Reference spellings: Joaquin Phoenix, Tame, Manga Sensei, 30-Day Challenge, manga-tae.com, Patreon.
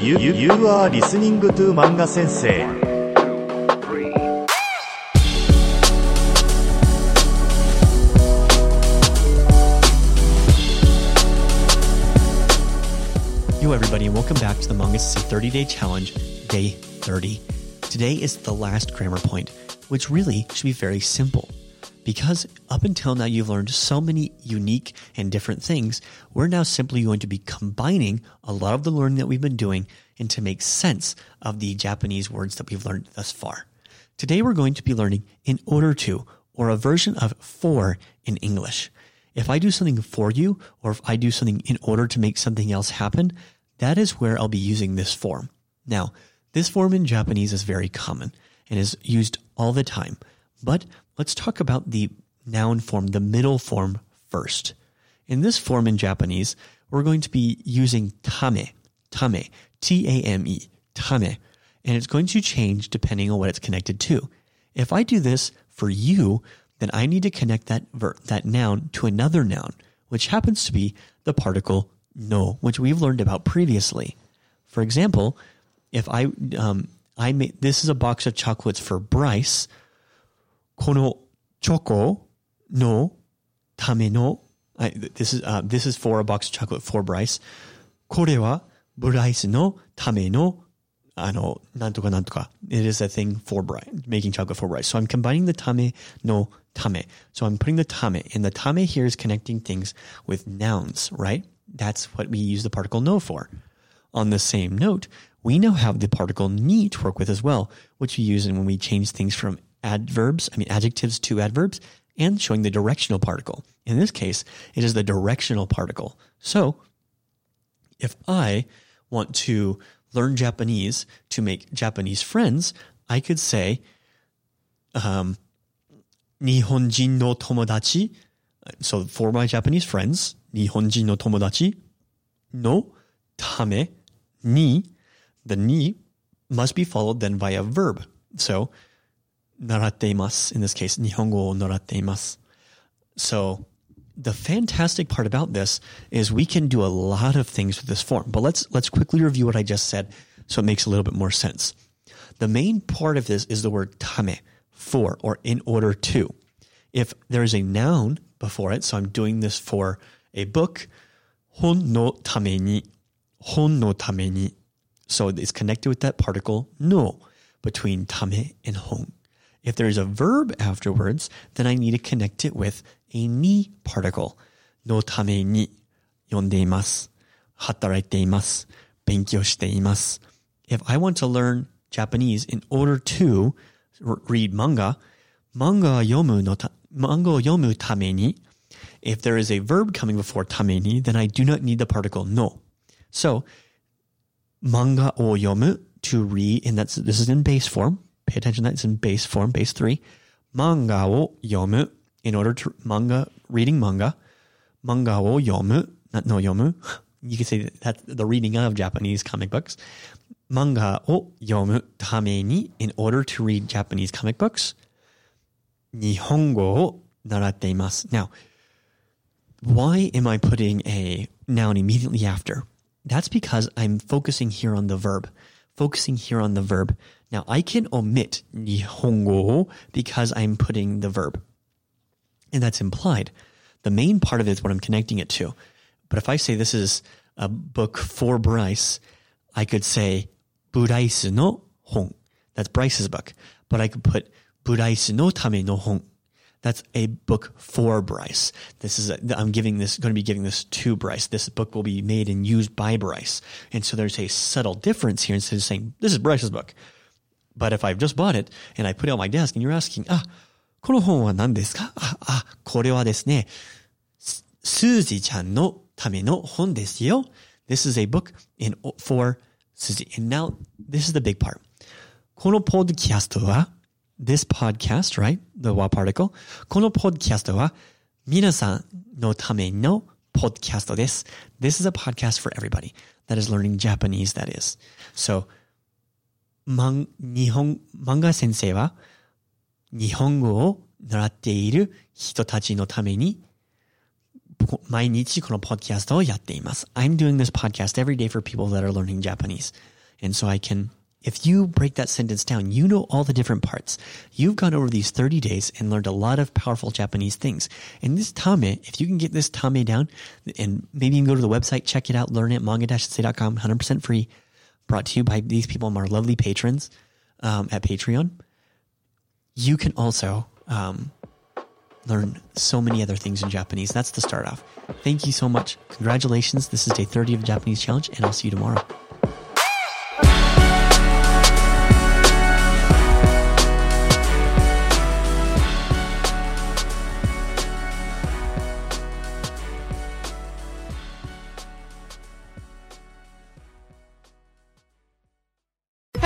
You are listening to Manga Sensei. Yo everybody, and welcome back to the Manga Sensei 30-Day Challenge, Day 30. Today is the last grammar point, which really should be very simple. Because up until now you've learned so many unique and different things, we're now simply going to be combining a lot of the learning that we've been doing and to make sense of the Japanese words that we've learned thus far. Today we're going to be learning in order to, or a version of for in English. If I do something for you, or if I do something in order to make something else happen, that is where I'll be using this form. Now, this form in Japanese is very common and is used all the time, but let's talk about the noun form, the middle form first. In this form in Japanese, we're going to be using tame, T-A-M-E, tame, and it's going to change depending on what it's connected to. If I do this for you, then I need to connect that noun to another noun, which happens to be the particle no, which we've learned about previously. For example, if this is a box of chocolates for Bryce. このチョコのための this is for a box of chocolate for Bryce. これはブライスのためのなんとかなんとか It is a thing for Bryce, making chocolate for Bryce. So I'm combining the ためのため. So I'm putting the ため, and the ため here is connecting things with nouns, right? That's what we use the particle no for. On the same note, we now have the particle ni to work with as well, which we use when we change things from adjectives to adverbs, and showing the directional particle. In this case, it is the directional particle. So if I want to learn Japanese to make Japanese friends, I could say, Nihonjin no tomodachi. So for my Japanese friends, Nihonjin no tomodachi no tame ni. The ni must be followed then by a verb. So 習っています, in this case, 日本語を習っています. So the fantastic part about this is we can do a lot of things with this form. But let's quickly review what I just said so it makes a little bit more sense. The main part of this is the word tame, for, or in order to. If there is a noun before it, so I'm doing this for a book, 本のために, 本のために. So it's connected with that particle no between tame and hon. If there is a verb afterwards, then I need to connect it with a ni particle. No tame ni, yondeimasu, hataraiteimasu, benkyou shiteimasu. If I want to learn Japanese in order to read manga, manga yomu tame ni. If there is a verb coming before tame ni, then I do not need the particle no. So, manga o yomu, to read, and this is in base form. Pay attention that it's in base form, base 3. Manga wo yomu, in order to reading manga. Manga wo yomu, not no yomu. You can say that's the reading of Japanese comic books. Manga wo yomu tame ni, in order to read Japanese comic books. Nihongo wo naratteimasu. Now, why am I putting a noun immediately after? That's because I'm focusing here on the verb. Now, I can omit Nihongo because I'm putting the verb, and that's implied. The main part of it is what I'm connecting it to. But if I say this is a book for Bryce, I could say Bryce no hon. That's Bryce's book. But I could put Bryce no tame no hon. That's a book for Bryce. This is I'm going to be giving this to Bryce. This book will be made and used by Bryce. And so there's a subtle difference here instead of saying this is Bryce's book. But if I've just bought it and I put it on my desk and you're asking, kono hon wa nan desu ka? Kore wa desu ne, Suzy-chan no tame no hon desu yo. This is a book for Suzy. And now this is the big part. Kono podcast wa, this podcast, right? The wa particle. Kono podcast wa minasan no tame no podcast desu. This is a podcast for everybody that is learning Japanese, that is. So, Manga Sensei wa Nihongo o naratte iru hito tachi no tame ni mainichi kono podcast o yatte imasu. I'm doing this podcast every day for people that are learning Japanese. And so I can, if you break that sentence down, you know all the different parts. You've gone over these 30 days and learned a lot of powerful Japanese things. And this tame, if you can get this tame down, and maybe you can go to the website, check it out, learn it, manga-tae.com, 100% free, brought to you by these people, our lovely patrons at Patreon. You can also learn so many other things in Japanese. That's the start off. Thank you so much. Congratulations. This is day 30 of the Japanese Challenge, and I'll see you tomorrow.